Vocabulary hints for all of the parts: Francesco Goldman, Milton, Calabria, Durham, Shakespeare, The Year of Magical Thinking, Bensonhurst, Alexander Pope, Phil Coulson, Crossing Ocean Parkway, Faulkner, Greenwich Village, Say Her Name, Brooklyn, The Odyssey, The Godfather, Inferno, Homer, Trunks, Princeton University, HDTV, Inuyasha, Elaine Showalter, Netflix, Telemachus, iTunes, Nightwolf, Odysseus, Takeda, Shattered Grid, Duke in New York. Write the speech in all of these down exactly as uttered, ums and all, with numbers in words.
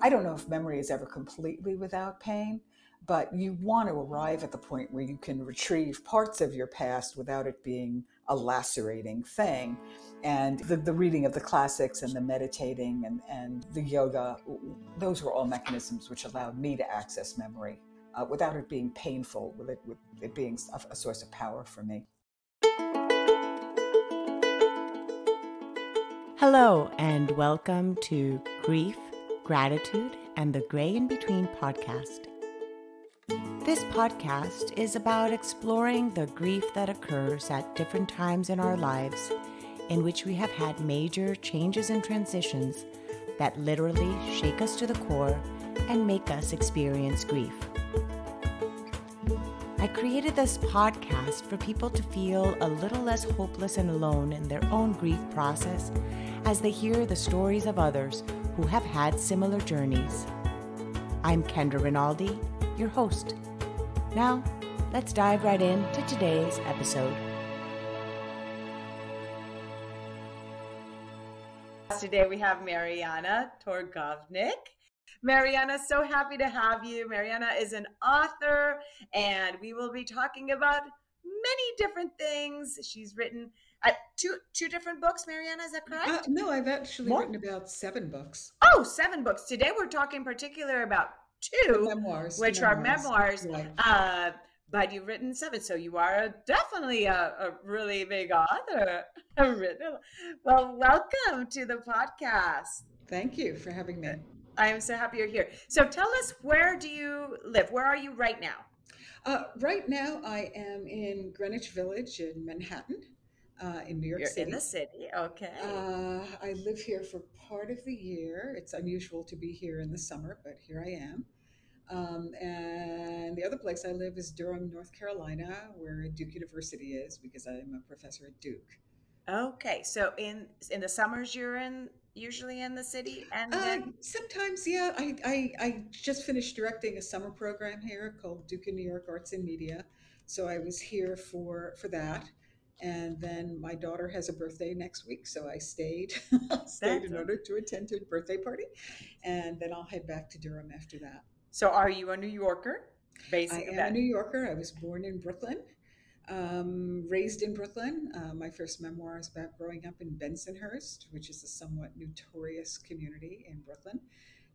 I don't know if memory is ever completely without pain, but you want to arrive at the point where you can retrieve parts of your past without it being a lacerating thing. And the, the reading of the classics and the meditating and, and the yoga, those were all mechanisms which allowed me to access memory uh, without it being painful, with it, with it being a, a source of power for me. Hello, and welcome to Grief, Gratitude, and the Gray in Between podcast. This podcast is about exploring the grief that occurs at different times in our lives in which we have had major changes and transitions that literally shake us to the core and make us experience grief. I created this podcast for people to feel a little less hopeless and alone in their own grief process as they hear the stories of others who have had similar journeys. I'm Kendra Rinaldi, your host. Now, let's dive right into today's episode. Today we have Marianna Torgovnick. Marianna, so happy to have you. Marianna is an author, and we will be talking about many different things. She's written uh, two two different books, Marianna, is that correct? Uh, no, I've actually More? written about seven books. Oh, seven books. Today we're talking particular about two, memoirs, which memoirs, are memoirs, yeah. uh, but you've written seven, so you are definitely a, a really big author. Well, welcome to the podcast. Thank you for having me. I am so happy you're here. So tell us, where do you live? Where are you right now? Uh, right now, I am in Greenwich Village in Manhattan, uh, in New York you're City. In the city, okay. Uh, I live here for part of the year. It's unusual to be here in the summer, but here I am. Um, and the other place I live is Durham, North Carolina, where Duke University is, because I'm a professor at Duke. Okay, so in in the summers you're in usually in the city, and then uh, sometimes, yeah. I, I I just finished directing a summer program here called Duke in New York Arts and Media, so I was here for for that, and then my daughter has a birthday next week, so I stayed stayed That's in order to attend her birthday party, and then I'll head back to Durham after that. So, are you a New Yorker? Basically, I am that. a New Yorker. I was born in Brooklyn. Um, raised in Brooklyn. Uh, my first memoir is about growing up in Bensonhurst, which is a somewhat notorious community in Brooklyn,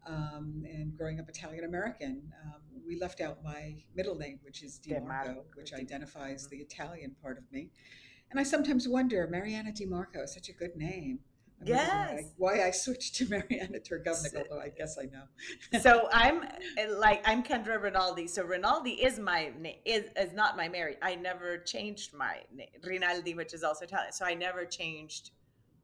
um, and growing up Italian-American. Um, we left out my middle name, which is DiMarco, which identifies the Italian part of me. And I sometimes wonder, Marianna DiMarco is such a good name. Yes. Why I switched to Marianna Torgovnick, although I guess I know. So I'm like I'm Kendra Rinaldi. So Rinaldi is my name, is is not my married. I never changed my name, Rinaldi, which is also Italian. So I never changed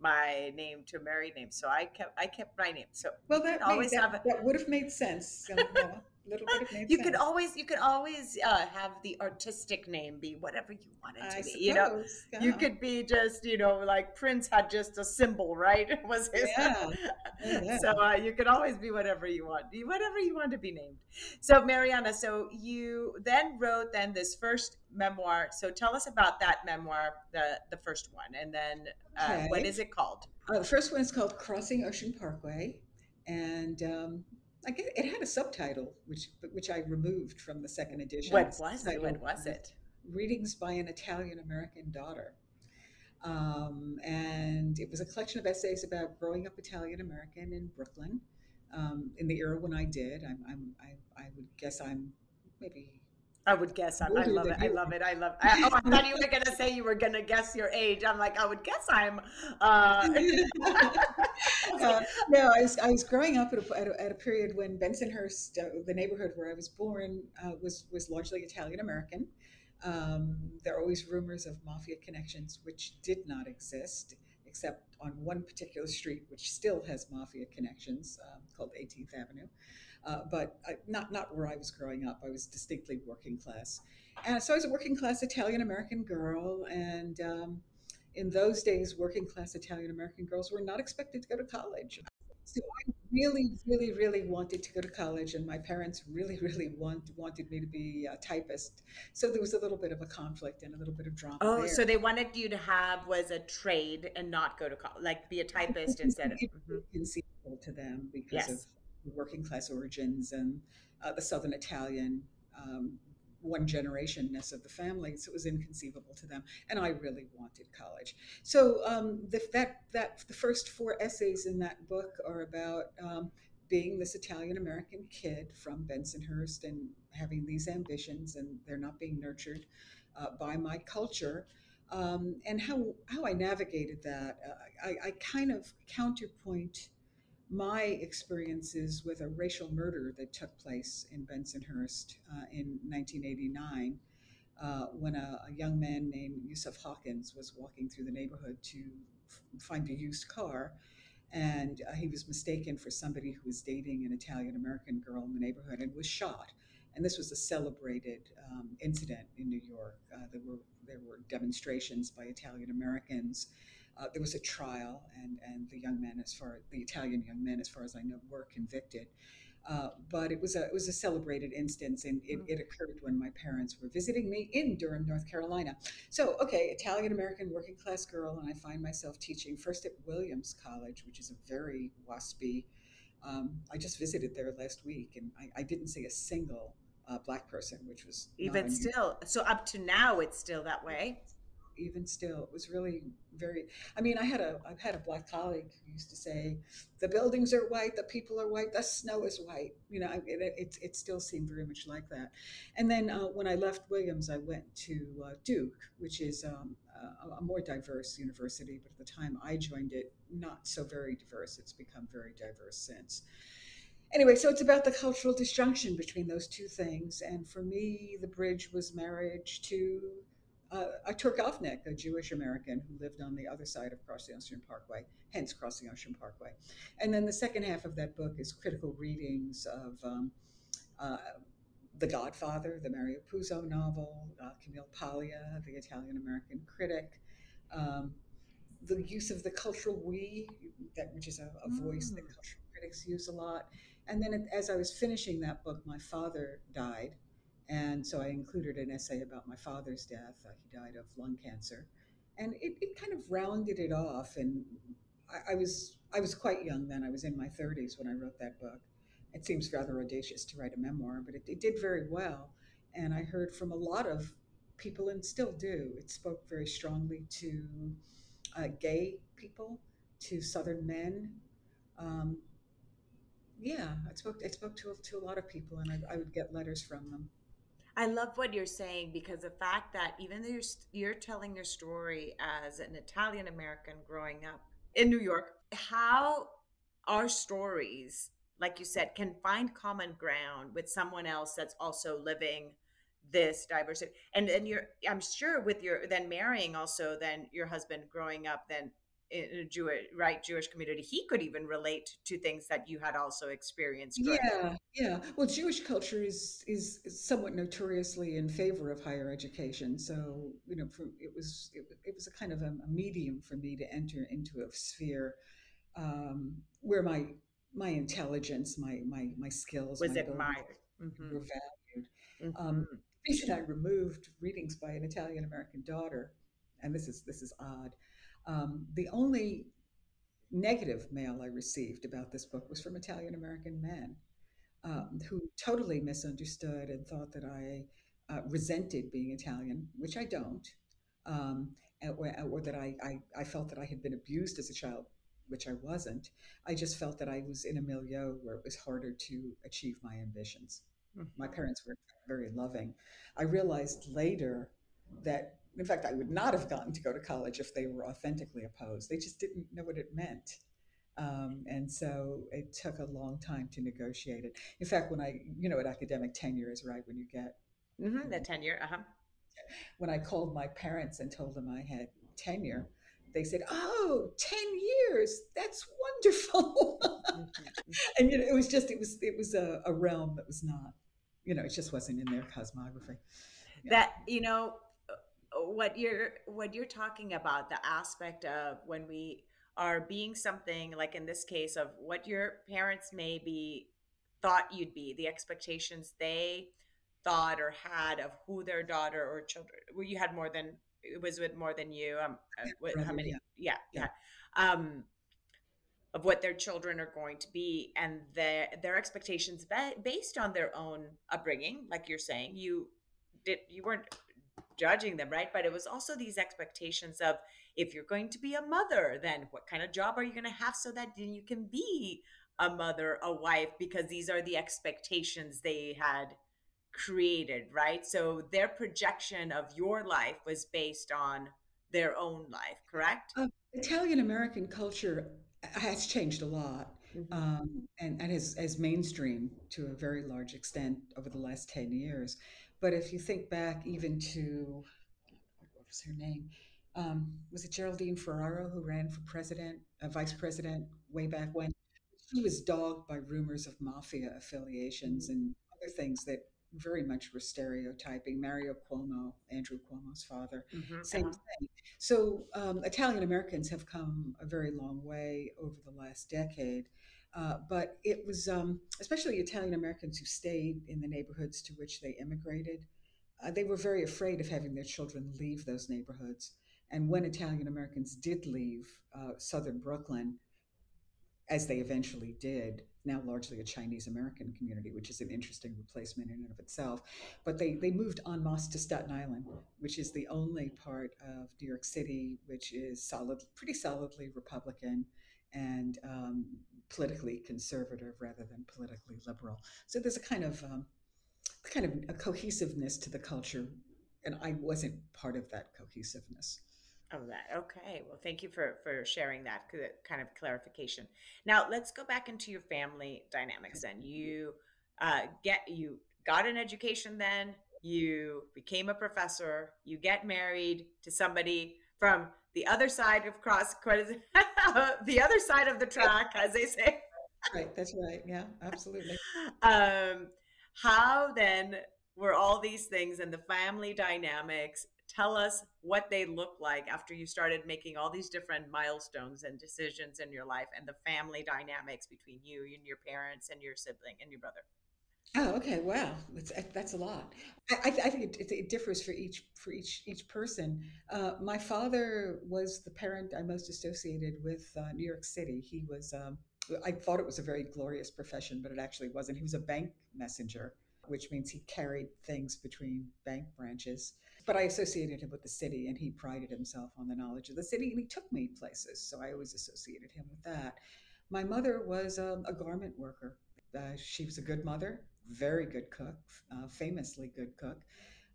my name to a married name. So I kept I kept my name. So well, that always made, that, have a, that would have made sense. So, yeah. Little bit of name you sense. could always you could always uh, have the artistic name be whatever you want it to I be. Suppose, you know, yeah. You could be just, you know, like Prince had just a symbol, right? It was his. Yeah. Yeah. So uh, you could always be whatever you want, whatever you want to be named. So Marianna, so you then wrote then this first memoir. So tell us about that memoir, the the first one, and then uh, okay. What is it called? Uh, the first one is called Crossing Ocean Parkway, and. Um, I guess it had a subtitle, which which I removed from the second edition. What was it? What was it? Readings by an Italian-American Daughter. Um, and it was a collection of essays about growing up Italian-American in Brooklyn um, in the era when I did. I'm, I'm, I, I would guess I'm maybe... I would guess. I'm, I love it. I love it. I love it. I, oh, I thought you were going to say you were going to guess your age. I'm like, I would guess I'm. Uh... uh, no, I was, I was growing up at a, at a, at a period when Bensonhurst, uh, the neighborhood where I was born, uh, was, was largely Italian-American. Um, there are always rumors of mafia connections, which did not exist, except on one particular street, which still has mafia connections, um, called eighteenth Avenue. Uh, but I, not not where I was growing up. I was distinctly working class. And so I was a working class Italian-American girl. And um, in those days, working class Italian-American girls were not expected to go to college. So I really, really, really wanted to go to college. And my parents really, really want, wanted me to be a typist. So there was a little bit of a conflict and a little bit of drama Oh, there. So they wanted you to have was a trade and not go to college, like be a typist instead of... Mm-hmm. Inconceivable to them because yes. of... working class origins and uh, the Southern Italian um, one generationness of the family. So it was inconceivable to them. And I really wanted college. So um, the, that, that, the first four essays in that book are about um, being this Italian-American kid from Bensonhurst and having these ambitions, and they're not being nurtured uh, by my culture. Um, and how, how I navigated that, uh, I, I kind of counterpoint my experiences with a racial murder that took place in Bensonhurst uh, in nineteen eighty-nine, uh, when a, a young man named Yusuf Hawkins was walking through the neighborhood to f find a used car. And uh, he was mistaken for somebody who was dating an Italian-American girl in the neighborhood and was shot. And this was a celebrated um, incident in New York. Uh, there were there were demonstrations by Italian-Americans. Uh, there was a trial, and and the young man, as far the Italian young men, as far as I know, were convicted. Uh, but it was a it was a celebrated instance, and it, it occurred when my parents were visiting me in Durham, North Carolina. So, okay, Italian-American working class girl, and I find myself teaching first at Williams College, which is a very WASPy. Um, I just visited there last week, and I, I didn't see a single uh, black person, which was even still. So up to now, it's still that way. Even still, it was really very. I mean, I had a I've had a black colleague who used to say, "The buildings are white, the people are white, the snow is white." You know, I, it, it it still seemed very much like that. And then uh, when I left Williams, I went to uh, Duke, which is um, a, a more diverse university. But at the time I joined it, not so very diverse. It's become very diverse since. Anyway, so it's about the cultural disjunction between those two things. And for me, the bridge was marriage to Uh, a Torgovnick, a Jewish American who lived on the other side of Crossing Ocean Parkway, hence Crossing Ocean Parkway. And then the second half of that book is critical readings of um, uh, The Godfather, the Mario Puzo novel, uh, Camille Paglia, the Italian-American critic, um, the use of the cultural we, that, which is a, a voice mm. that cultural critics use a lot. And then as I was finishing that book, my father died. And so I included an essay about my father's death. Uh, he died of lung cancer. And it, it kind of rounded it off. And I, I was I was quite young then. I was in my thirties when I wrote that book. It seems rather audacious to write a memoir, but it, it did very well. And I heard from a lot of people, and still do. It spoke very strongly to uh, gay people, to Southern men. Um, yeah, it spoke, it spoke to, to a lot of people, and I, I would get letters from them. I love what you're saying, because the fact that even though you're, you're telling your story as an Italian-American growing up in New York, how our stories, like you said, can find common ground with someone else that's also living this diversity. And then you're, I'm sure with your, then marrying also, then your husband growing up then in a Jewish, right, Jewish community, he could even relate to things that you had also experienced. Yeah, yeah. Well, Jewish culture is is somewhat notoriously in favor of higher education, so you know, for, it was it, it was a kind of a, a medium for me to enter into a sphere um, where my my intelligence, my my my skills was my admired, mm-hmm. were valued. Mm-hmm. Um, and I removed readings by an Italian-American daughter, and this is this is odd. Um, the only negative mail I received about this book was from Italian-American men um, who totally misunderstood and thought that I uh, resented being Italian, which I don't, um, and, or that I, I, I felt that I had been abused as a child, which I wasn't. I just felt that I was in a milieu where it was harder to achieve my ambitions. Mm-hmm. My parents were very loving. I realized later that in fact, I would not have gotten to go to college if they were authentically opposed. They just didn't know what it meant. Um, and so it took a long time to negotiate it. In fact, when I, you know what academic tenure is, right? When you get mm-hmm, the tenure, uh-huh. When I called my parents and told them I had tenure, they said, "Oh, ten years, that's wonderful." Mm-hmm. And you know, it was just, it was, it was a, a realm that was not, you know, it just wasn't in their cosmography. Yeah. That, you know, what you're what you're talking about, the aspect of when we are being something, like in this case of what your parents maybe thought you'd be, the expectations they thought or had of who their daughter or children, well, you had more than, it was with more than you, um, yeah, with, how many, yeah, yeah, yeah. Um, of what their children are going to be, and their their expectations ba- based on their own upbringing. Like you're saying, you did you weren't judging them, right? But it was also these expectations of, if you're going to be a mother, then what kind of job are you going to have so that you can be a mother, a wife, because these are the expectations they had created, right? So their projection of your life was based on their own life, correct? Uh, Italian-American culture has changed a lot, mm-hmm. um, and, and has, has mainstreamed to a very large extent over the last ten years. But if you think back even to, what was her name? Um, was it Geraldine Ferraro who ran for president, uh, vice president way back when? She was dogged by rumors of mafia affiliations and other things that very much were stereotyping. Mario Cuomo, Andrew Cuomo's father, mm-hmm. same yeah. thing. So um, Italian Americans have come a very long way over the last decade. Uh, but it was um, especially Italian Americans who stayed in the neighborhoods to which they immigrated. Uh, they were very afraid of having their children leave those neighborhoods. And when Italian Americans did leave uh, Southern Brooklyn, as they eventually did, now largely a Chinese American community, which is an interesting replacement in and of itself, but they, they moved en masse to Staten Island, which is the only part of New York City which is solid, pretty solidly Republican and um, politically conservative rather than politically liberal. So there's a kind of um, kind of a cohesiveness to the culture, and I wasn't part of that cohesiveness. Of that. Okay. Well, thank you for, for sharing that kind of clarification. Now let's go back into your family dynamics. Then you uh, get, you got an education, then you became a professor, you get married to somebody from the other side of cross, the other side of the track, as they say. Right. That's right. Yeah, absolutely. um, how then were all these things and the family dynamics? Tell us what they look like after you started making all these different milestones and decisions in your life, and the family dynamics between you and your parents and your sibling and your brother. Oh, okay. Wow, that's that's a lot. I, I think it, it differs for each for each each person. Uh, my father was the parent I most associated with uh, New York City. He was. Um, I thought it was a very glorious profession, but it actually wasn't. He was a bank messenger, which means he carried things between bank branches. But I associated him with the city, and he prided himself on the knowledge of the city, and he took me places. So I always associated him with that. My mother was a, a garment worker. Uh, she was a good mother, very good cook, uh, famously good cook.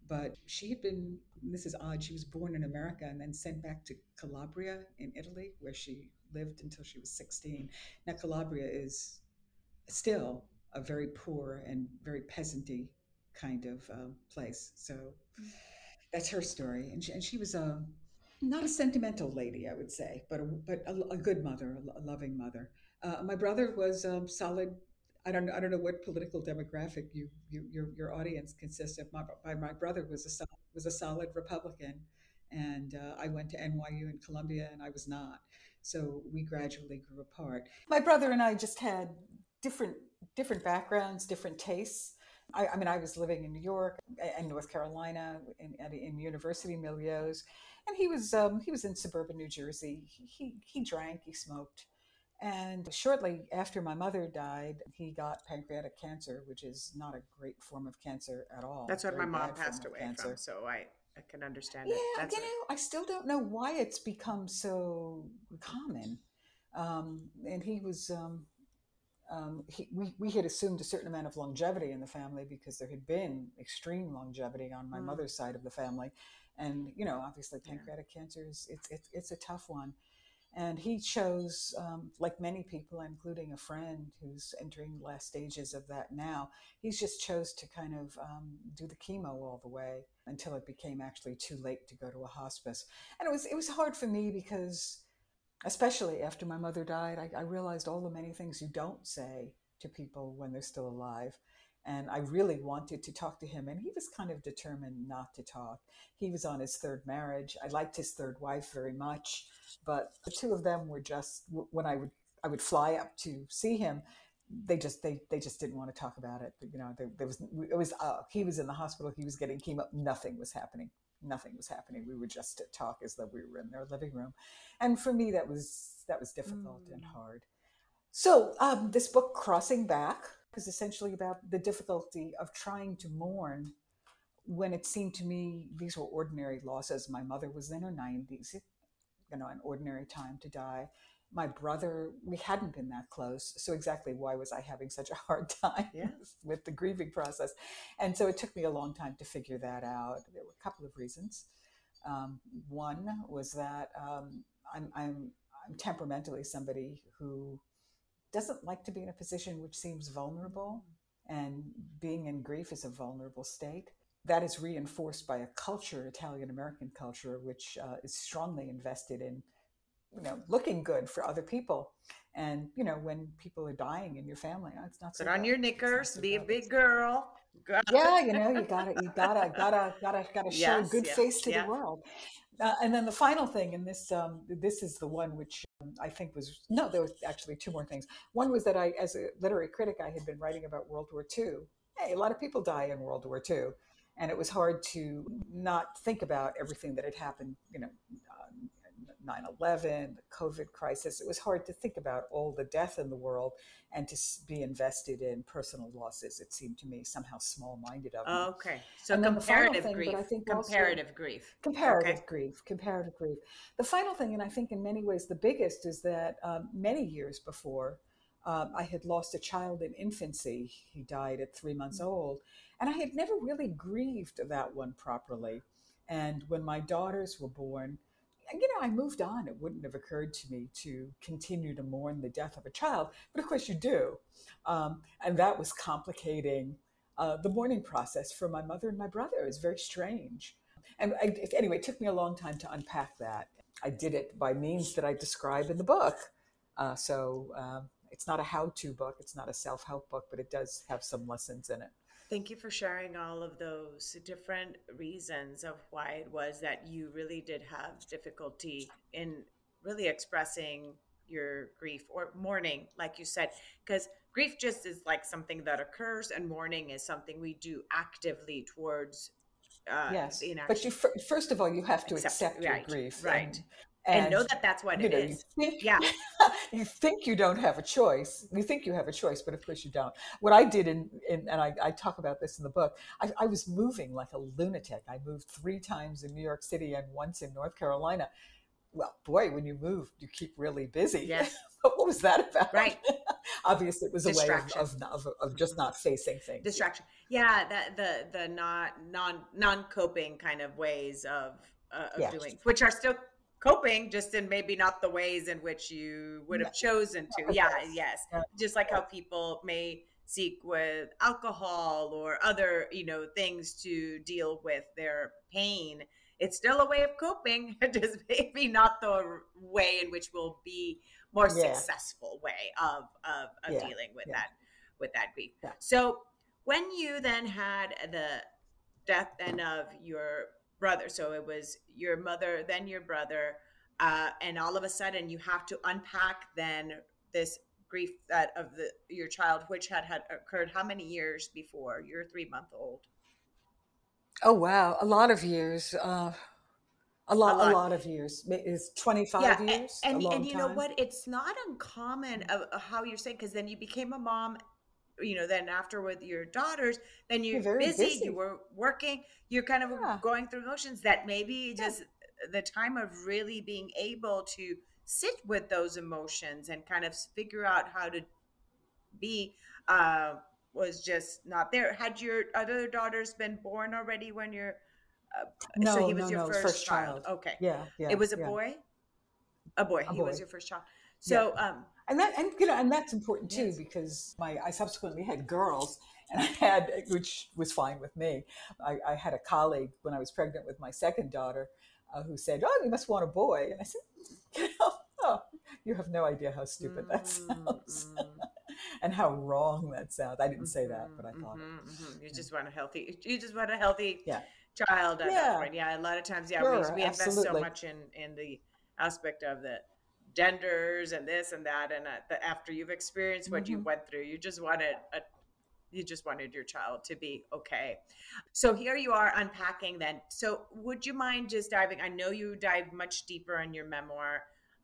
But she had been, this is odd, she was born in America and then sent back to Calabria in Italy, where she lived until she was sixteen. Now, Calabria is still a very poor and very peasanty kind of uh, place. So that's her story. And she, and she was a, not a sentimental lady, I would say, but a, but a, a good mother, a loving mother. Uh, my brother was a solid, I don't I don't know what political demographic you, you your your audience consists of. My, my brother was a solid, was a solid Republican, and uh, I went to N Y U and Columbia, and I was not. So we gradually grew apart. My brother and I just had different different backgrounds, different tastes. I, I mean, I was living in New York and North Carolina in, in university milieus, and he was um, he was in suburban New Jersey. He, he he drank, he smoked, and shortly after my mother died, he got pancreatic cancer, which is not a great form of cancer at all. That's what Very my mom passed away cancer. from, so I, I can understand yeah, it. Yeah, you know, I still don't know why it's become so common. Um, and he was. Um, Um, he, we, we had assumed a certain amount of longevity in the family because there had been extreme longevity on my mm. mother's side of the family. And, you know, obviously pancreatic yeah. cancer is, it's, it's, it's a tough one. And he chose, um, like many people, including a friend who's entering the last stages of that now, he's just chose to kind of um, do the chemo all the way until it became actually too late to go to a hospice. And it was, it was hard for me because, especially after my mother died, I, I realized all the many things you don't say to people when they're still alive. And I really wanted to talk to him, and he was kind of determined not to talk. He was on his third marriage. I liked his third wife very much, but the two of them were just, when I would I would fly up to see him, they just they they just didn't want to talk about it. But, you know, there, there was it was uh, he was in the hospital, he was getting chemo, nothing was happening. Nothing was happening. We would just talk as though we were in their living room. And for me, that was that was difficult mm. and hard. So um, this book, Crossing Back, is essentially about the difficulty of trying to mourn when it seemed to me these were ordinary losses. My mother was in her nineties, you know, an ordinary time to die. My brother, we hadn't been that close. So exactly why was I having such a hard time yes. with the grieving process? And so it took me a long time to figure that out. There were a couple of reasons. Um, one was that um, I'm, I'm, I'm temperamentally somebody who doesn't like to be in a position which seems vulnerable, and being in grief is a vulnerable state. That is reinforced by a culture, Italian-American culture, which uh, is strongly invested in, you know, looking good for other people. And, you know, when people are dying in your family, it's not so Put bad. on your knickers, so be bad. a big girl. Yeah, you know, you gotta, you gotta, gotta, gotta, gotta show yes, good yes, face to yeah. the world. Uh, and then the final thing, and this, um, this is the one which um, I think was, no, there was actually two more things. One was that I, as a literary critic, I had been writing about World War Two. Hey, a lot of people die in World War Two. And it was hard to not think about everything that had happened, you know, nine eleven, the COVID crisis. It was hard to think about all the death in the world and to be invested in personal losses. It seemed to me somehow small-minded of me. Oh, okay. So and comparative the thing, grief, I think comparative also, grief. Comparative okay. grief, comparative grief. The final thing, and I think in many ways the biggest, is that um, many years before, um, I had lost a child in infancy. He died at three months mm-hmm. old. And I had never really grieved that one properly. And when my daughters were born, you know, I moved on. It wouldn't have occurred to me to continue to mourn the death of a child, but of course you do. Um, and that was complicating uh, the mourning process for my mother and my brother. It was very strange. And I, anyway, it took me a long time to unpack that. I did it by means that I describe in the book. Uh, so um, it's not a how-to book. It's not a self-help book, but it does have some lessons in it. Thank you for sharing all of those different reasons of why it was that you really did have difficulty in really expressing your grief or mourning, like you said, because grief just is like something that occurs and mourning is something we do actively towards. Uh, yes, but you first of all, you have to accept, accept your right, grief. Right. And, And, and know that that's what it know, is. You think, yeah. you think you don't have a choice. You think you have a choice, but of course you don't. What I did, in, in and I, I talk about this in the book, I, I was moving like a lunatic. I moved three times in New York City and once in North Carolina. Well, boy, when you move, you keep really busy. Yes. But what was that about? Right. Obviously, it was a way of, of, of just not facing things. Distraction. Yeah, that, the the not, non, non-coping kind of ways of, uh, of yeah. doing, which are still... coping, just in maybe not the ways in which you would have chosen to. Yeah, yes. Just like how people may seek with alcohol or other, you know, things to deal with their pain. It's still a way of coping, just maybe not the way in which we'll be more yeah. successful way of of, of yeah. dealing with yeah. that with that grief. Yeah. So when you then had the death then of your brother, so it was your mother, then your brother, uh, and all of a sudden you have to unpack then this grief that of the your child, which had, had occurred how many years before your three month old? Oh wow, a lot of years, uh, a lot, a lot, a lot of years. Is twenty-five yeah, years, and, and, and you time. know what? It's not uncommon of, of how you're saying, because then you became a mom. You know, then after with your daughters, then you're, you're busy, busy, you were working, you're kind of yeah. going through emotions that maybe yeah. just the time of really being able to sit with those emotions and kind of figure out how to be uh, was just not there. Had your other daughters been born already when you're, uh, no, so he was no, your no, first, first child. child. Okay. Yeah, yeah. It was a yeah. boy? A boy. A he boy. was your first child. So, yeah. um, And that, and you know, and that's important too, yes. because my I subsequently had girls, and I had, which was fine with me. I, I had a colleague when I was pregnant with my second daughter, uh, who said, "Oh, you must want a boy," and I said, "You know, oh, you have no idea how stupid mm-hmm. that sounds, and how wrong that sounds." I didn't say that, but I thought mm-hmm, mm-hmm. you just want a healthy. You just want a healthy yeah. child. At yeah. that point. yeah. A lot of times, yeah, sure, we, we invest so much in in the aspect of that. Genders and this and that, and uh, after you've experienced what mm-hmm. you went through, you just wanted a, you just wanted your child to be okay. So here you are unpacking then. So would you mind just diving? I know you dive much deeper in your memoir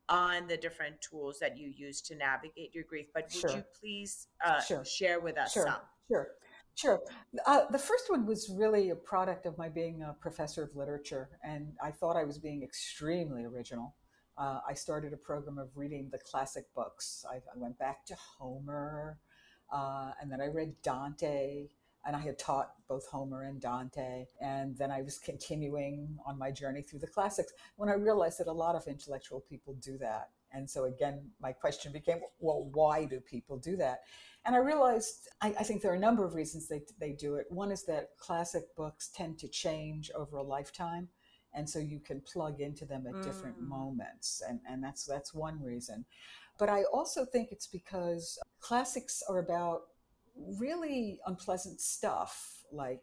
on the different tools that you use to navigate your grief, but would sure. you please uh, sure. share with us sure. some? Sure, sure. Uh, the first one was really a product of my being a professor of literature, and I thought I was being extremely original. Uh, I started a program of reading the classic books. I, I went back to Homer, uh, and then I read Dante, and I had taught both Homer and Dante, and then I was continuing on my journey through the classics when I realized that a lot of intellectual people do that. And so again, my question became, well, why do people do that? And I realized, I, I think there are a number of reasons they, they do it. One is that classic books tend to change over a lifetime, and so you can plug into them at different mm. moments, and, and that's that's one reason. But I also think it's because classics are about really unpleasant stuff, like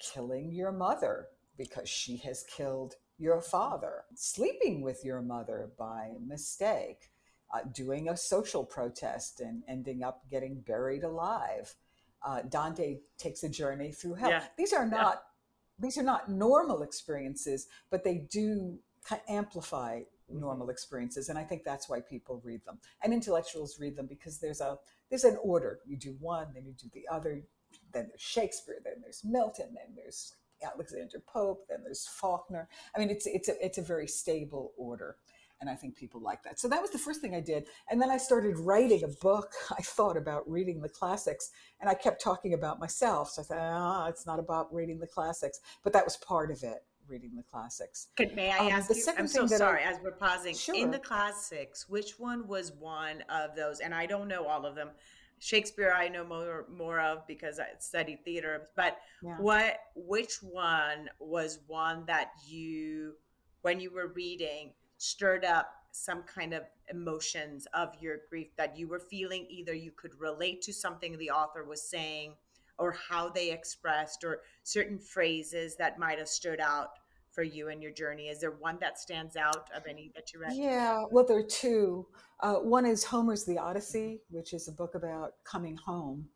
killing your mother because she has killed your father, sleeping with your mother by mistake, uh, doing a social protest and ending up getting buried alive. Uh, Dante takes a journey through hell. Yeah. These are not... Yeah. These are not normal experiences, but they do amplify normal experiences. And I think that's why people read them. And intellectuals read them because there's a there's an order. You do one, then you do the other, then there's Shakespeare, then there's Milton, then there's Alexander Pope, then there's Faulkner. I mean, it's it's a, it's a very stable order. And I think people like that. So that was the first thing I did. And then I started writing a book. I thought about reading the classics, and I kept talking about myself. So I thought, ah, oh, it's not about reading the classics, but that that was part of it, reading the classics. Could, may I um, ask you, I'm so sorry, I, as we're pausing, sure. in the classics, which one was one of those? And I don't know all of them. Shakespeare I know more more of because I studied theater, but yeah. what, which one was one that you, when you were reading, stirred up some kind of emotions of your grief that you were feeling? Either you could relate to something the author was saying or how they expressed, or certain phrases that might have stood out for you in your journey. Is there one that stands out of any that you read? Yeah, well, there are two. Uh, one is Homer's The Odyssey, which is a book about coming home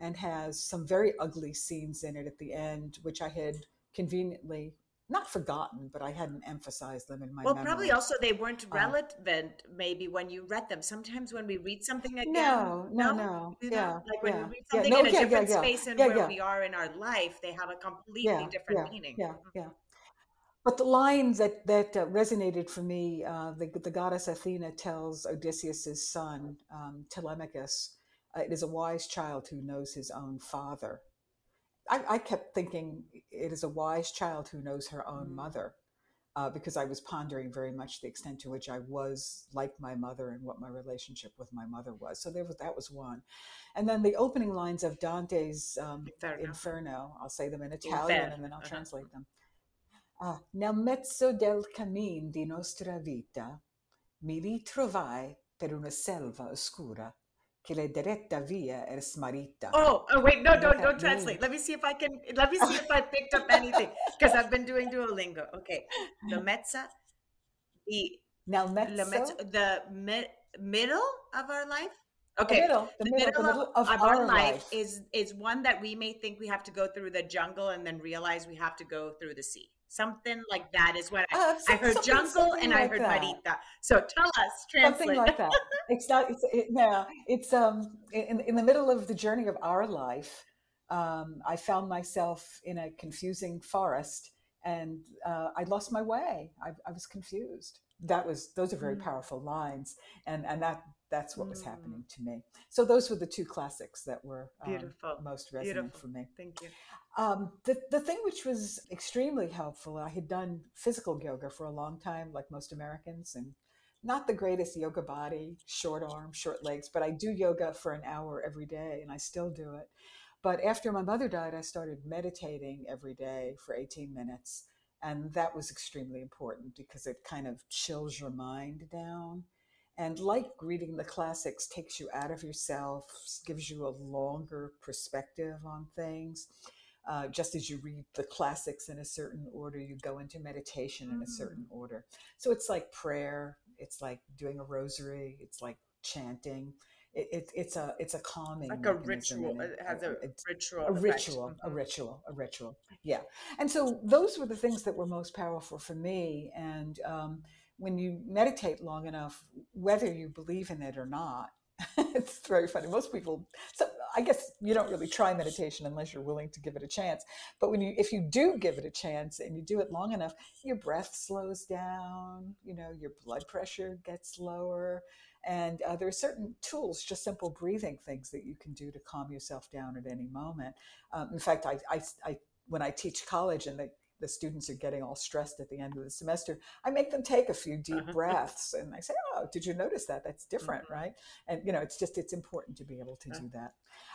and has some very ugly scenes in it at the end, which I had conveniently not forgotten, but I hadn't emphasized them in my well, memory. Well, probably also they weren't relevant uh, maybe when you read them. Sometimes when we read something again. No, no, no. You know, yeah, like when yeah, we read something yeah, no, in a yeah, different yeah, space and yeah, where yeah. we are in our life, they have a completely yeah, different yeah, meaning. Yeah, yeah. But the line that, that uh, resonated for me, uh, the, the goddess Athena tells Odysseus' son, um, Telemachus, uh, it is a wise child who knows his own father. I, I kept thinking it is a wise child who knows her own mother, uh, because I was pondering very much the extent to which I was like my mother and what my relationship with my mother was. So there was, that was one. And then the opening lines of Dante's um, Inferno. Inferno, I'll say them in Italian Inferno. And then I'll uh-huh. translate them. Uh, Nel mezzo del cammin di nostra vita, mi ritrovai per una selva oscura. Che la diretta via è smarrita. Oh, oh, wait, no, don't, don't translate. Let me see if I can, let me see if I picked up anything, because I've been doing Duolingo. Okay. La mezza, the, Nel mezzo, la mezzo, the me, middle of our life. Okay. The middle, the the middle, middle, the middle of, of, of our, our life, life is, is one that we may think we have to go through the jungle and then realize we have to go through the sea. Something like that is what I, uh, I heard something, jungle something and like I heard that. Marita. So tell us, translate. Something like that. It's not, it's, it, no, it's um, in, in the middle of the journey of our life, um, I found myself in a confusing forest and uh, I lost my way. I, I was confused. That was, those are very mm. powerful lines. And, and that that's what mm. was happening to me. So those were the two classics that were um, most resonant Beautiful. for me. Thank you. Um, the, the thing which was extremely helpful, I had done physical yoga for a long time, like most Americans, and not the greatest yoga body, short arms, short legs, but I do yoga for an hour every day and I still do it. But after my mother died, I started meditating every day for eighteen minutes. And that was extremely important because it kind of chills your mind down. And like reading the classics takes you out of yourself, gives you a longer perspective on things. Uh, just as you read the classics in a certain order, you go into meditation in a certain order. So it's like prayer, it's like doing a rosary, it's like chanting. It, it, it's a it's a calming, like a ritual. It, it has a, a ritual, a ritual, effect. a ritual, a ritual. Yeah. And so those were the things that were most powerful for me. And um, when you meditate long enough, whether you believe in it or not, it's very funny. Most people, so I guess you don't really try meditation unless you're willing to give it a chance. But when you, if you do give it a chance and you do it long enough, your breath slows down, you know, your blood pressure gets lower. And uh, there are certain tools, just simple breathing things that you can do to calm yourself down at any moment. Um, in fact, I, I, I, when I teach college and the, the students are getting all stressed at the end of the semester, I make them take a few deep uh-huh. breaths. And I say, oh, did you notice that? That's different, mm-hmm. right? And, you know, it's just, it's important to be able to uh-huh. do that.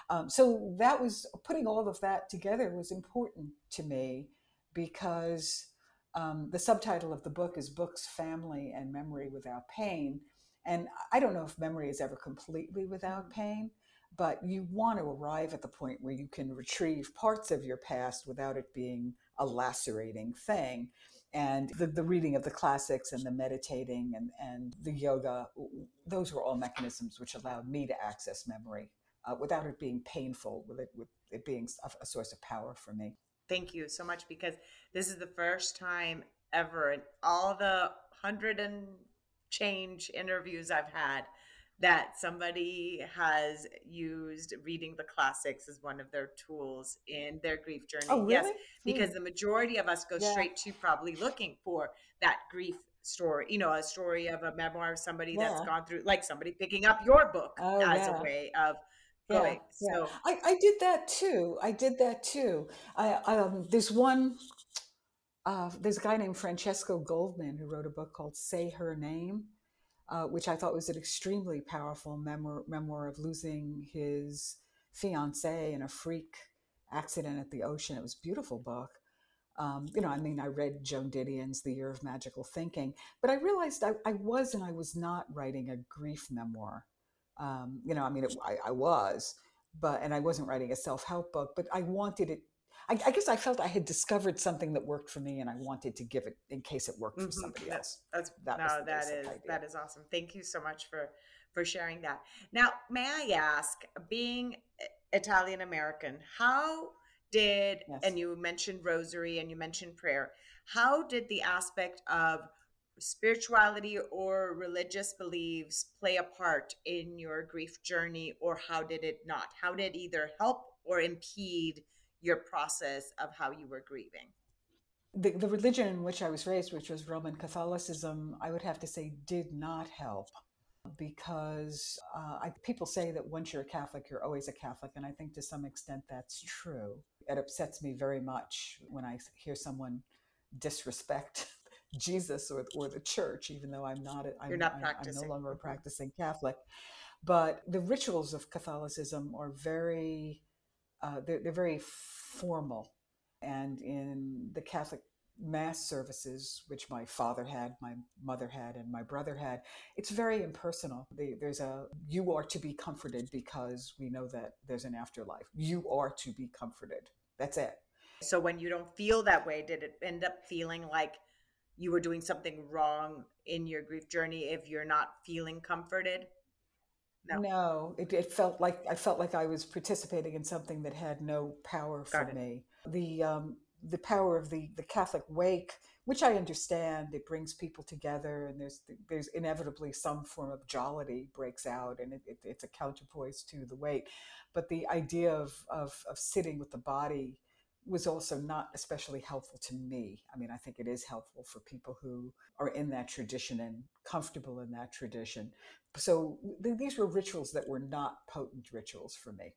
Um, so that was, putting all of that together was important to me because um, the subtitle of the book is Books, Family, and Memory Without Pain. And I don't know if memory is ever completely without pain, but you want to arrive at the point where you can retrieve parts of your past without it being a lacerating thing. And the, the reading of the classics and the meditating and, and the yoga, those were all mechanisms which allowed me to access memory uh, without it being painful, with it, with it being a, a source of power for me. Thank you so much, because this is the first time ever in all the hundred and change interviews I've had that somebody has used reading the classics as one of their tools in their grief journey. Oh, really? Yes, because mm. the majority of us go yeah. straight to probably looking for that grief story, you know, a story of a memoir of somebody yeah. that's gone through, like somebody picking up your book oh, as yeah. a way of going. Yeah, yeah. So I, I did that too. I did that too. I, um, there's one Uh, there's a guy named Francesco Goldman who wrote a book called Say Her Name, uh, which I thought was an extremely powerful memoir, memoir of losing his fiancée in a freak accident at the ocean. It was a beautiful book. Um, you know, I mean, I read Joan Didion's The Year of Magical Thinking, but I realized I, I was and I was not writing a grief memoir. Um, you know, I mean, it, I, I was, but and I wasn't writing a self-help book, but I wanted it. I, I guess I felt I had discovered something that worked for me and I wanted to give it in case it worked for somebody mm-hmm. else. That's, that's, that no, that is, that is awesome. Thank you so much for, for sharing that. Now, may I ask, being Italian American, how did, yes. and you mentioned rosary and you mentioned prayer, how did the aspect of spirituality or religious beliefs play a part in your grief journey, or how did it not? How did it either help or impede your process of how you were grieving? The, the religion in which I was raised, which was Roman Catholicism, I would have to say did not help, because uh, I, people say that once you're a Catholic, you're always a Catholic. And I think to some extent that's true. It upsets me very much when I hear someone disrespect Jesus or, or the church, even though I'm not, I'm, you're not practicing. I'm no longer a practicing Catholic. But the rituals of Catholicism are very Uh, they're, they're very formal. And in the Catholic mass services, which my father had, my mother had, and my brother had, it's very impersonal. They, there's a, you are to be comforted because we know that there's an afterlife. You are to be comforted. That's it. So when you don't feel that way, did it end up feeling like you were doing something wrong in your grief journey if you're not feeling comforted? No, no it, it felt like I felt like I was participating in something that had no power for me. The um, the power of the, the Catholic wake, which I understand, it brings people together, and there's there's inevitably some form of jollity breaks out, and it, it, it's a counterpoise to the wake. But the idea of, of of sitting with the body was also not especially helpful to me. I mean, I think it is helpful for people who are in that tradition and comfortable in that tradition. So th- these were rituals that were not potent rituals for me.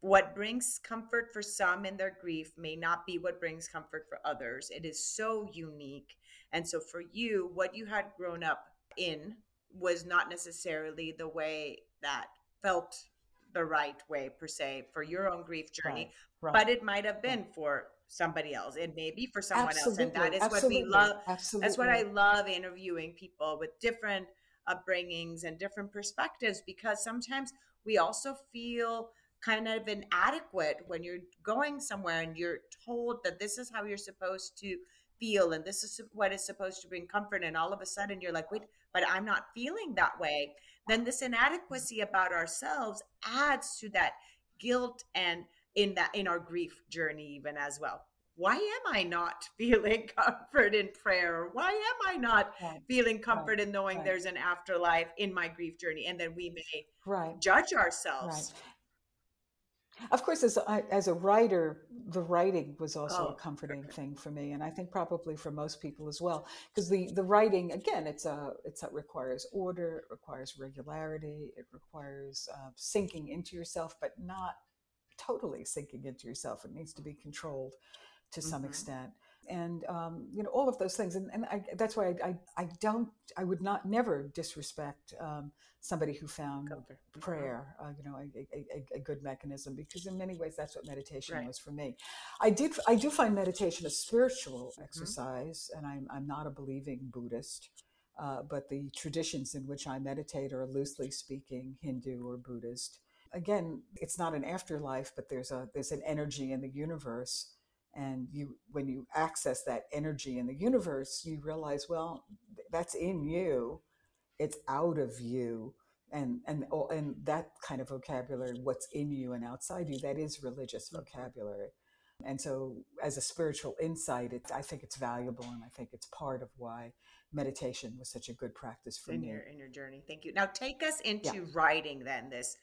What brings comfort for some in their grief may not be what brings comfort for others. It is so unique. And so for you, what you had grown up in was not necessarily the way that felt the right way, per se, for your own grief journey, right, right, but it might have been right. for somebody else. It may be for someone absolutely, else. And that is absolutely, what we love. Absolutely. That's what I love, interviewing people with different upbringings and different perspectives, because sometimes we also feel kind of inadequate when you're going somewhere and you're told that this is how you're supposed to feel and this is what is supposed to bring comfort, and all of a sudden you're like, wait, but I'm not feeling that way. Then this inadequacy about ourselves adds to that guilt and in that in our grief journey even as well. why am I not feeling comfort in prayer? Why am I not right. feeling comfort right. in knowing right. there's an afterlife in my grief journey? And then we may right. judge ourselves. Right. Of course, as I, as a writer, the writing was also oh, a comforting perfect. thing for me, and I think probably for most people as well, because the the writing, again, it's a it's a, it requires order, it requires regularity, it requires uh, sinking into yourself, but not totally sinking into yourself. It needs to be controlled to some mm-hmm. extent, and um, you know, all of those things, and, and I, that's why I, I I don't I would not never disrespect um, somebody who found comfort. prayer uh, you know a, a, a good mechanism, because in many ways that's what meditation right. was for me. I did I do find meditation a spiritual exercise, mm-hmm. and I'm I'm not a believing Buddhist. Uh, but the traditions in which I meditate are loosely speaking Hindu or Buddhist. Again, it's not an afterlife, but there's a there's an energy in the universe, and you when you access that energy in the universe, you realize, well, that's in you, it's out of you, and and and that kind of vocabulary, what's in you and outside you, that is religious vocabulary. And so, as a spiritual insight, it, I think it's valuable, and I think it's part of why meditation was such a good practice for in me. Your, in your journey, thank you. Now, take us into yeah. writing then this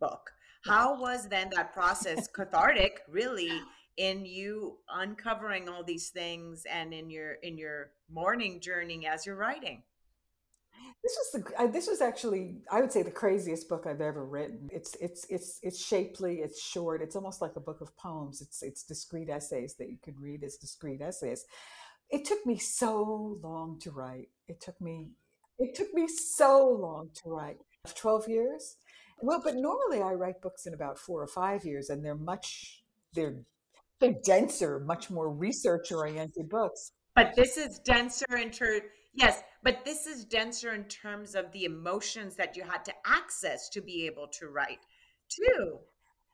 book. How was then that process cathartic, really, in you uncovering all these things and in your in your morning journey as you're writing? This was the this was actually, I would say, the craziest book I've ever written. It's it's it's it's shapely, it's short, it's almost like a book of poems. It's it's discrete essays that you could read as discrete essays. It took me so long to write. It took me it took me so long to write. twelve years. Well, but normally I write books in about four or five years, and they're much, they're, they're denser, much more research-oriented books. But this is denser in ter- yes, but this is denser in terms of the emotions that you had to access to be able to write, too.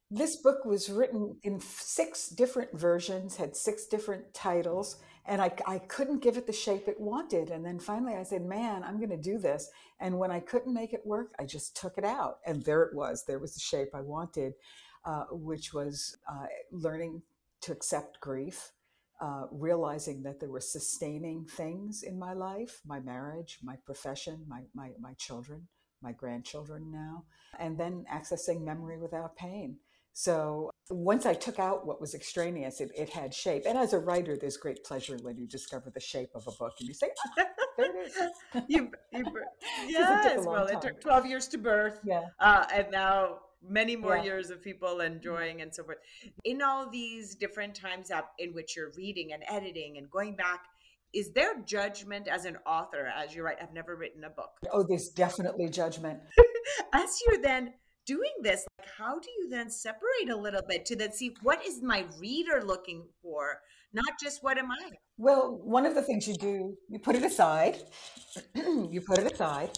This book was written in six different versions, had six different titles, and I, I couldn't give it the shape it wanted. And then finally I said, man, I'm going to do this. And when I couldn't make it work, I just took it out. And there it was. There was the shape I wanted, uh, which was uh, learning to accept grief, uh, realizing that there were sustaining things in my life, my marriage, my profession, my, my, my children, my grandchildren now, and then accessing memory without pain. So once I took out what was extraneous, it, it had shape. And as a writer, there's great pleasure when you discover the shape of a book and you say, ah, there it is. you, you, yes, it well, it took twelve years to birth. Yeah. Uh, and now many more yeah. years of people enjoying and so forth. In all these different times up in which you're reading and editing and going back, is there judgment as an author as you write? I've never written a book. Oh, there's definitely judgment. As you're then doing this, like, how do you then separate a little bit to then see what is my reader looking for, not just what am I? Well, one of the things you do, you put it aside, you put it aside.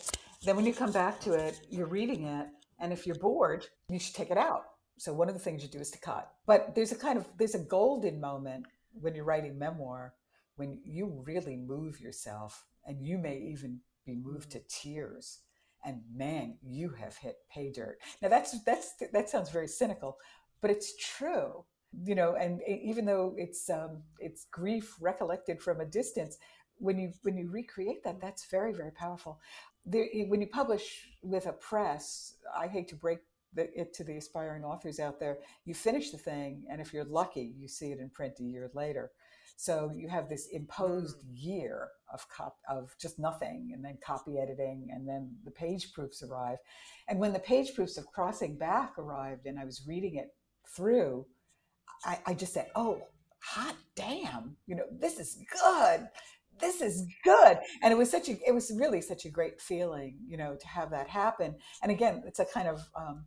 Then when you come back to it, you're reading it. And if you're bored, you should take it out. So one of the things you do is to cut. But there's a kind of, there's a golden moment when you're writing memoir, when you really move yourself, and you may even be moved to tears. And man, you have hit pay dirt. Now that's that's that sounds very cynical, but it's true, you know. And even though it's um, it's grief recollected from a distance, when you when you recreate that, that's very very powerful. There, when you publish with a press, I hate to break the, it to the aspiring authors out there, you finish the thing, and if you're lucky, you see it in print a year later. So you have this imposed year of cop- of just nothing, and then copy editing, and then the page proofs arrive. And when the page proofs of Crossing Back arrived and I was reading it through, I, I just said, oh, hot damn, you know, this is good. This is good. And it was such a, it was really such a great feeling, you know, to have that happen. And again, it's a kind of, um,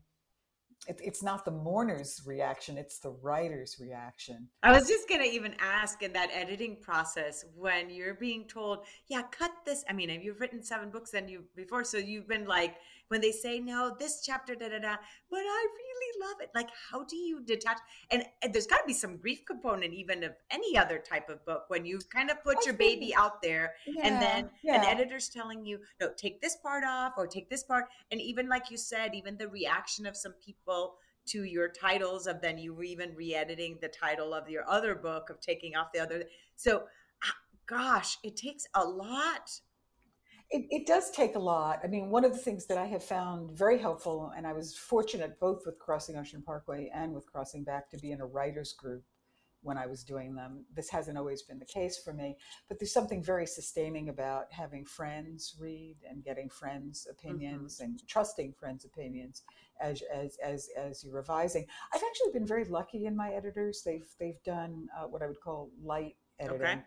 It, it's not the mourner's reaction, it's the writer's reaction. I was just going to even ask, in that editing process, when you're being told, yeah, cut this. I mean, you've written seven books than you before, so you've been like, when they say, no, this chapter, da, da, da, but I really love it. Like, how do you detach? And, and there's got to be some grief component even of any other type of book when you kind of put I your think, baby out there yeah, and then yeah. an editor's telling you, no, take this part off or take this part. And even like you said, even the reaction of some people to your titles, of then you even re-editing the title of your other book, of taking off the other. So gosh, it takes a lot. It, it does take a lot. I mean, one of the things that I have found very helpful, and I was fortunate both with Crossing Ocean Parkway and with Crossing Back to be in a writer's group when I was doing them. This hasn't always been the case for me, but there's something very sustaining about having friends read and getting friends' opinions mm-hmm. and trusting friends' opinions as, as as as you're revising. I've actually been very lucky in my editors. They've they've done uh, what I would call light editing. Okay.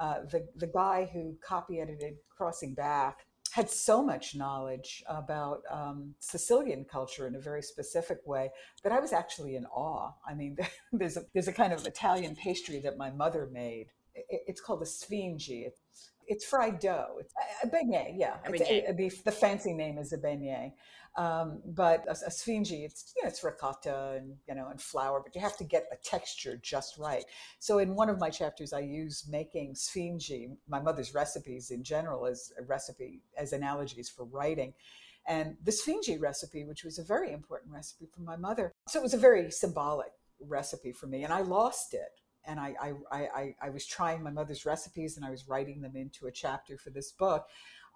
Uh, the, the guy who copy edited Crossing Back had so much knowledge about um, Sicilian culture in a very specific way that I was actually in awe. I mean, there's a, there's a kind of Italian pastry that my mother made. It, it's called a sfingi. It's, it's fried dough. It's a, a beignet, yeah. A beignet. A, the, the fancy name is a beignet. Um, but a, a sfingi, it's, you know, it's ricotta and, you know, and flour, but you have to get the texture just right. So in one of my chapters, I use making sfingi, my mother's recipes in general, as a recipe, as analogies for writing. And the sfingi recipe, which was a very important recipe for my mother. So it was a very symbolic recipe for me, and I lost it. And I, I, I, I was trying my mother's recipes and I was writing them into a chapter for this book.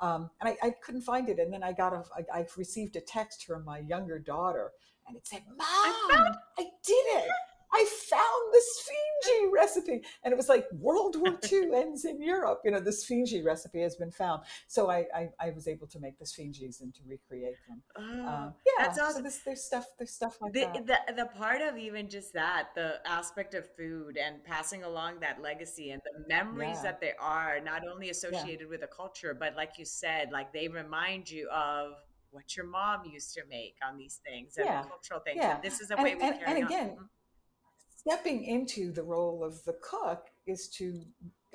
Um, and I, I couldn't find it. And then I got a, I, I received a text from my younger daughter and it said, Mom, I, found- I did it. I found the sfingi recipe. And it was like World War Two ends in Europe. You know, the sfingi recipe has been found. So I, I, I was able to make the sfingis and to recreate them. Oh, um, yeah, that's awesome. So this, there's stuff, there's stuff like the, that. The, the part of even just that, the aspect of food and passing along that legacy and the memories yeah. that they are not only associated yeah. with a culture, but like you said, like they remind you of what your mom used to make on these things and yeah. the cultural things. Yeah. And this is a way we carry on. And again, on. Stepping into the role of the cook is to,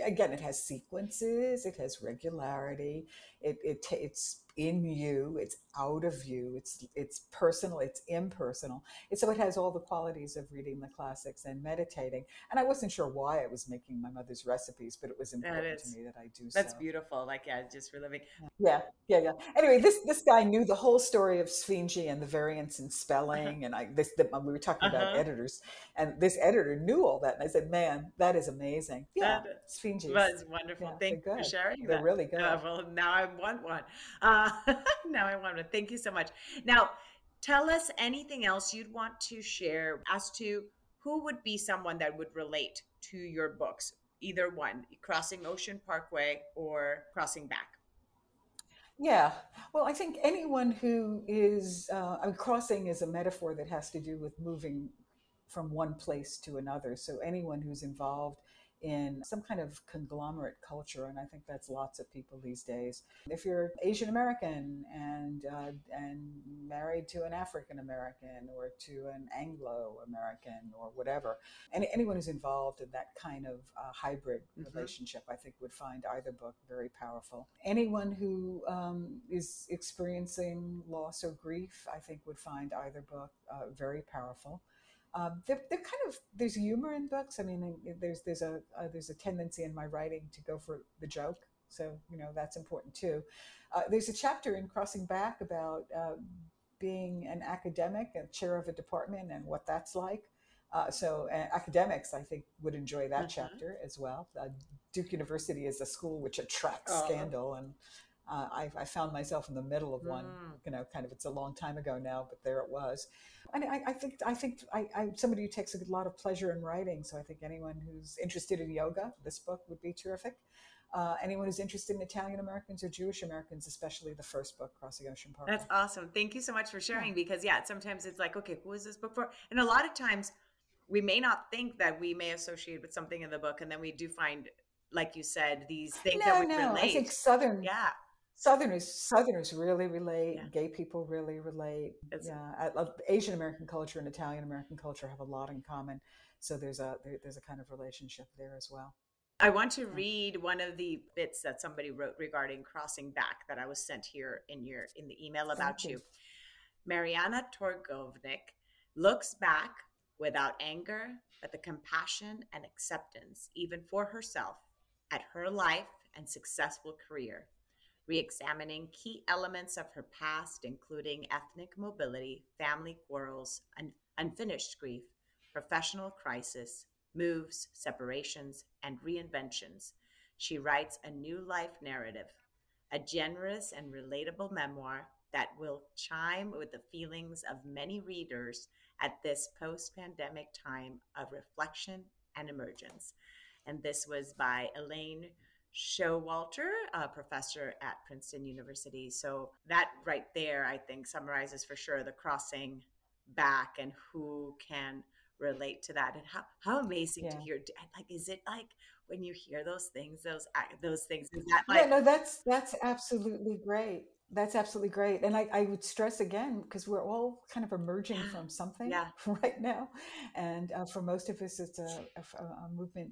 again, it has sequences, it has regularity, it, it it's in you, it's out of you, it's it's personal, it's impersonal. And so it has all the qualities of reading the classics and meditating. And I wasn't sure why I was making my mother's recipes, but it was important it to me that I do so. That's beautiful. Like, yeah, just reliving. Yeah, yeah, yeah. Anyway, this this guy knew the whole story of Sfingi and the variants in spelling. Uh-huh. And I this the, we were talking uh-huh. about editors, and this editor knew all that. And I said, man, that is amazing. Yeah, Sfingi. Well, it's wonderful. Yeah, Thank you for sharing they're that. They're really good. Uh, well, now I want one. Um, Uh, now I want to thank you so much. Now, tell us anything else you'd want to share as to who would be someone that would relate to your books, either one, Crossing Ocean Parkway or Crossing Back. Yeah, well, I think anyone who is, uh, I mean, crossing is a metaphor that has to do with moving from one place to another. So anyone who's involved in some kind of conglomerate culture, and I think that's lots of people these days. If you're Asian American and uh, and married to an African American or to an Anglo American or whatever, and anyone who's involved in that kind of uh, hybrid mm-hmm. relationship, I think would find either book very powerful. Anyone who um, is experiencing loss or grief, I think would find either book uh, very powerful. Um, they're, they're kind of there's humor in books. I mean, there's there's a uh, there's a tendency in my writing to go for the joke, so you know that's important too. Uh, there's a chapter in Crossing Back about uh, being an academic, a chair of a department, and what that's like. Uh, so uh, academics, I think, would enjoy that mm-hmm. chapter as well. Uh, Duke University is a school which attracts oh. scandal, and uh, I, I found myself in the middle of mm. one. You know, kind of it's a long time ago now, but there it was. And I, I think I think I, I'm somebody who takes a lot of pleasure in writing. So I think anyone who's interested in yoga, this book would be terrific. Uh, anyone who's interested in Italian Americans or Jewish Americans, especially the first book, Crossing Ocean Parkway. That's awesome. Thank you so much for sharing. Yeah. Because yeah, sometimes it's like, okay, who is this book for? And a lot of times we may not think that we may associate with something in the book, and then we do find, like you said, these things no, that would no. relate. I think Southern. Yeah. Southerners, Southerners really relate. Yeah. Gay people really relate. It's, yeah, I love, Asian American culture and Italian American culture have a lot in common, so there's a there, there's a kind of relationship there as well. I want to read one of the bits that somebody wrote regarding Crossing Back that I was sent here in your in the email about Thank you. you. Marianna Torgovnick looks back without anger, but the compassion and acceptance, even for herself, at her life and successful career. Re-examining key elements of her past, including ethnic mobility, family quarrels, and unfinished grief, professional crisis, moves, separations, and reinventions, she writes a new life narrative, a generous and relatable memoir that will chime with the feelings of many readers at this post-pandemic time of reflection and emergence. And this was by Elaine Showalter, a professor at Princeton University. So that right there, I think, summarizes for sure the crossing back and who can relate to that. And how, how amazing yeah. to hear, like, is it like when you hear those things, those those things, is that like? Yeah, no, that's, that's absolutely great. That's absolutely great. And I, I would stress again, because we're all kind of emerging yeah. from something yeah. right now. And uh, for most of us, it's a, a, a movement,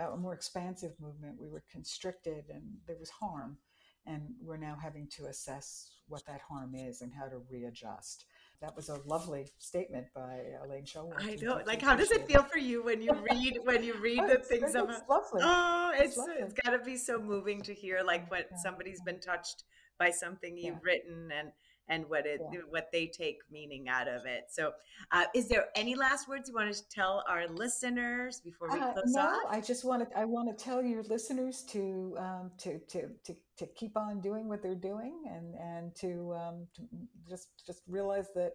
a more expansive movement. We were constricted and there was harm. And we're now having to assess what that harm is and how to readjust. That was a lovely statement by Elaine Showalter. I know. Like, how does it feel for you when you read when you read oh, the things? It's about, lovely. Oh, it's, it's, it's got to be so moving to hear like what yeah. somebody's been touched by something you've yeah. written and and what it yeah. what they take meaning out of it. So, uh, is there any last words you want to tell our listeners before we uh, close no, off? No, I just want to I want to tell your listeners to um, to to to. to keep on doing what they're doing and, and to, um, to just just realize that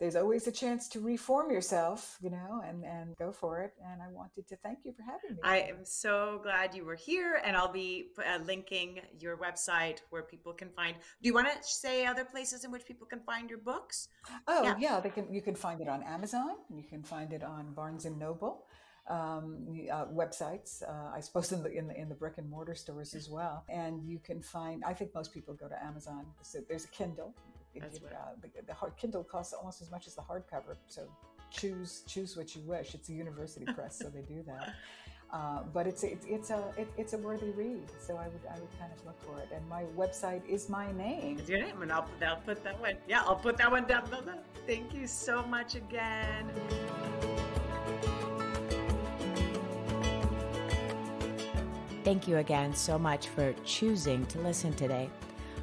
there's always a chance to reform yourself, you know, and, and go for it. And I wanted to thank you for having me. I am so glad you were here, and I'll be uh, linking your website where people can find. Do you want to say other places in which people can find your books? Oh yeah, yeah they can. You can find it on Amazon. You can find it on Barnes and Noble. Um, uh, websites, uh, I suppose in the, in the in the brick and mortar stores as well. And you can find, I think most people go to Amazon. So there's a Kindle. You, right. uh, the, the hard Kindle costs almost as much as the hardcover. So choose choose what you wish. It's a university press, so they do that. Uh, but it's it's it's a it, it's a worthy read. So I would I would kind of look for it. And my website is my name. It's your name, and I'll put, I'll put that one. Yeah, I'll put that one down below. Thank you so much again. Thank you again so much for choosing to listen today.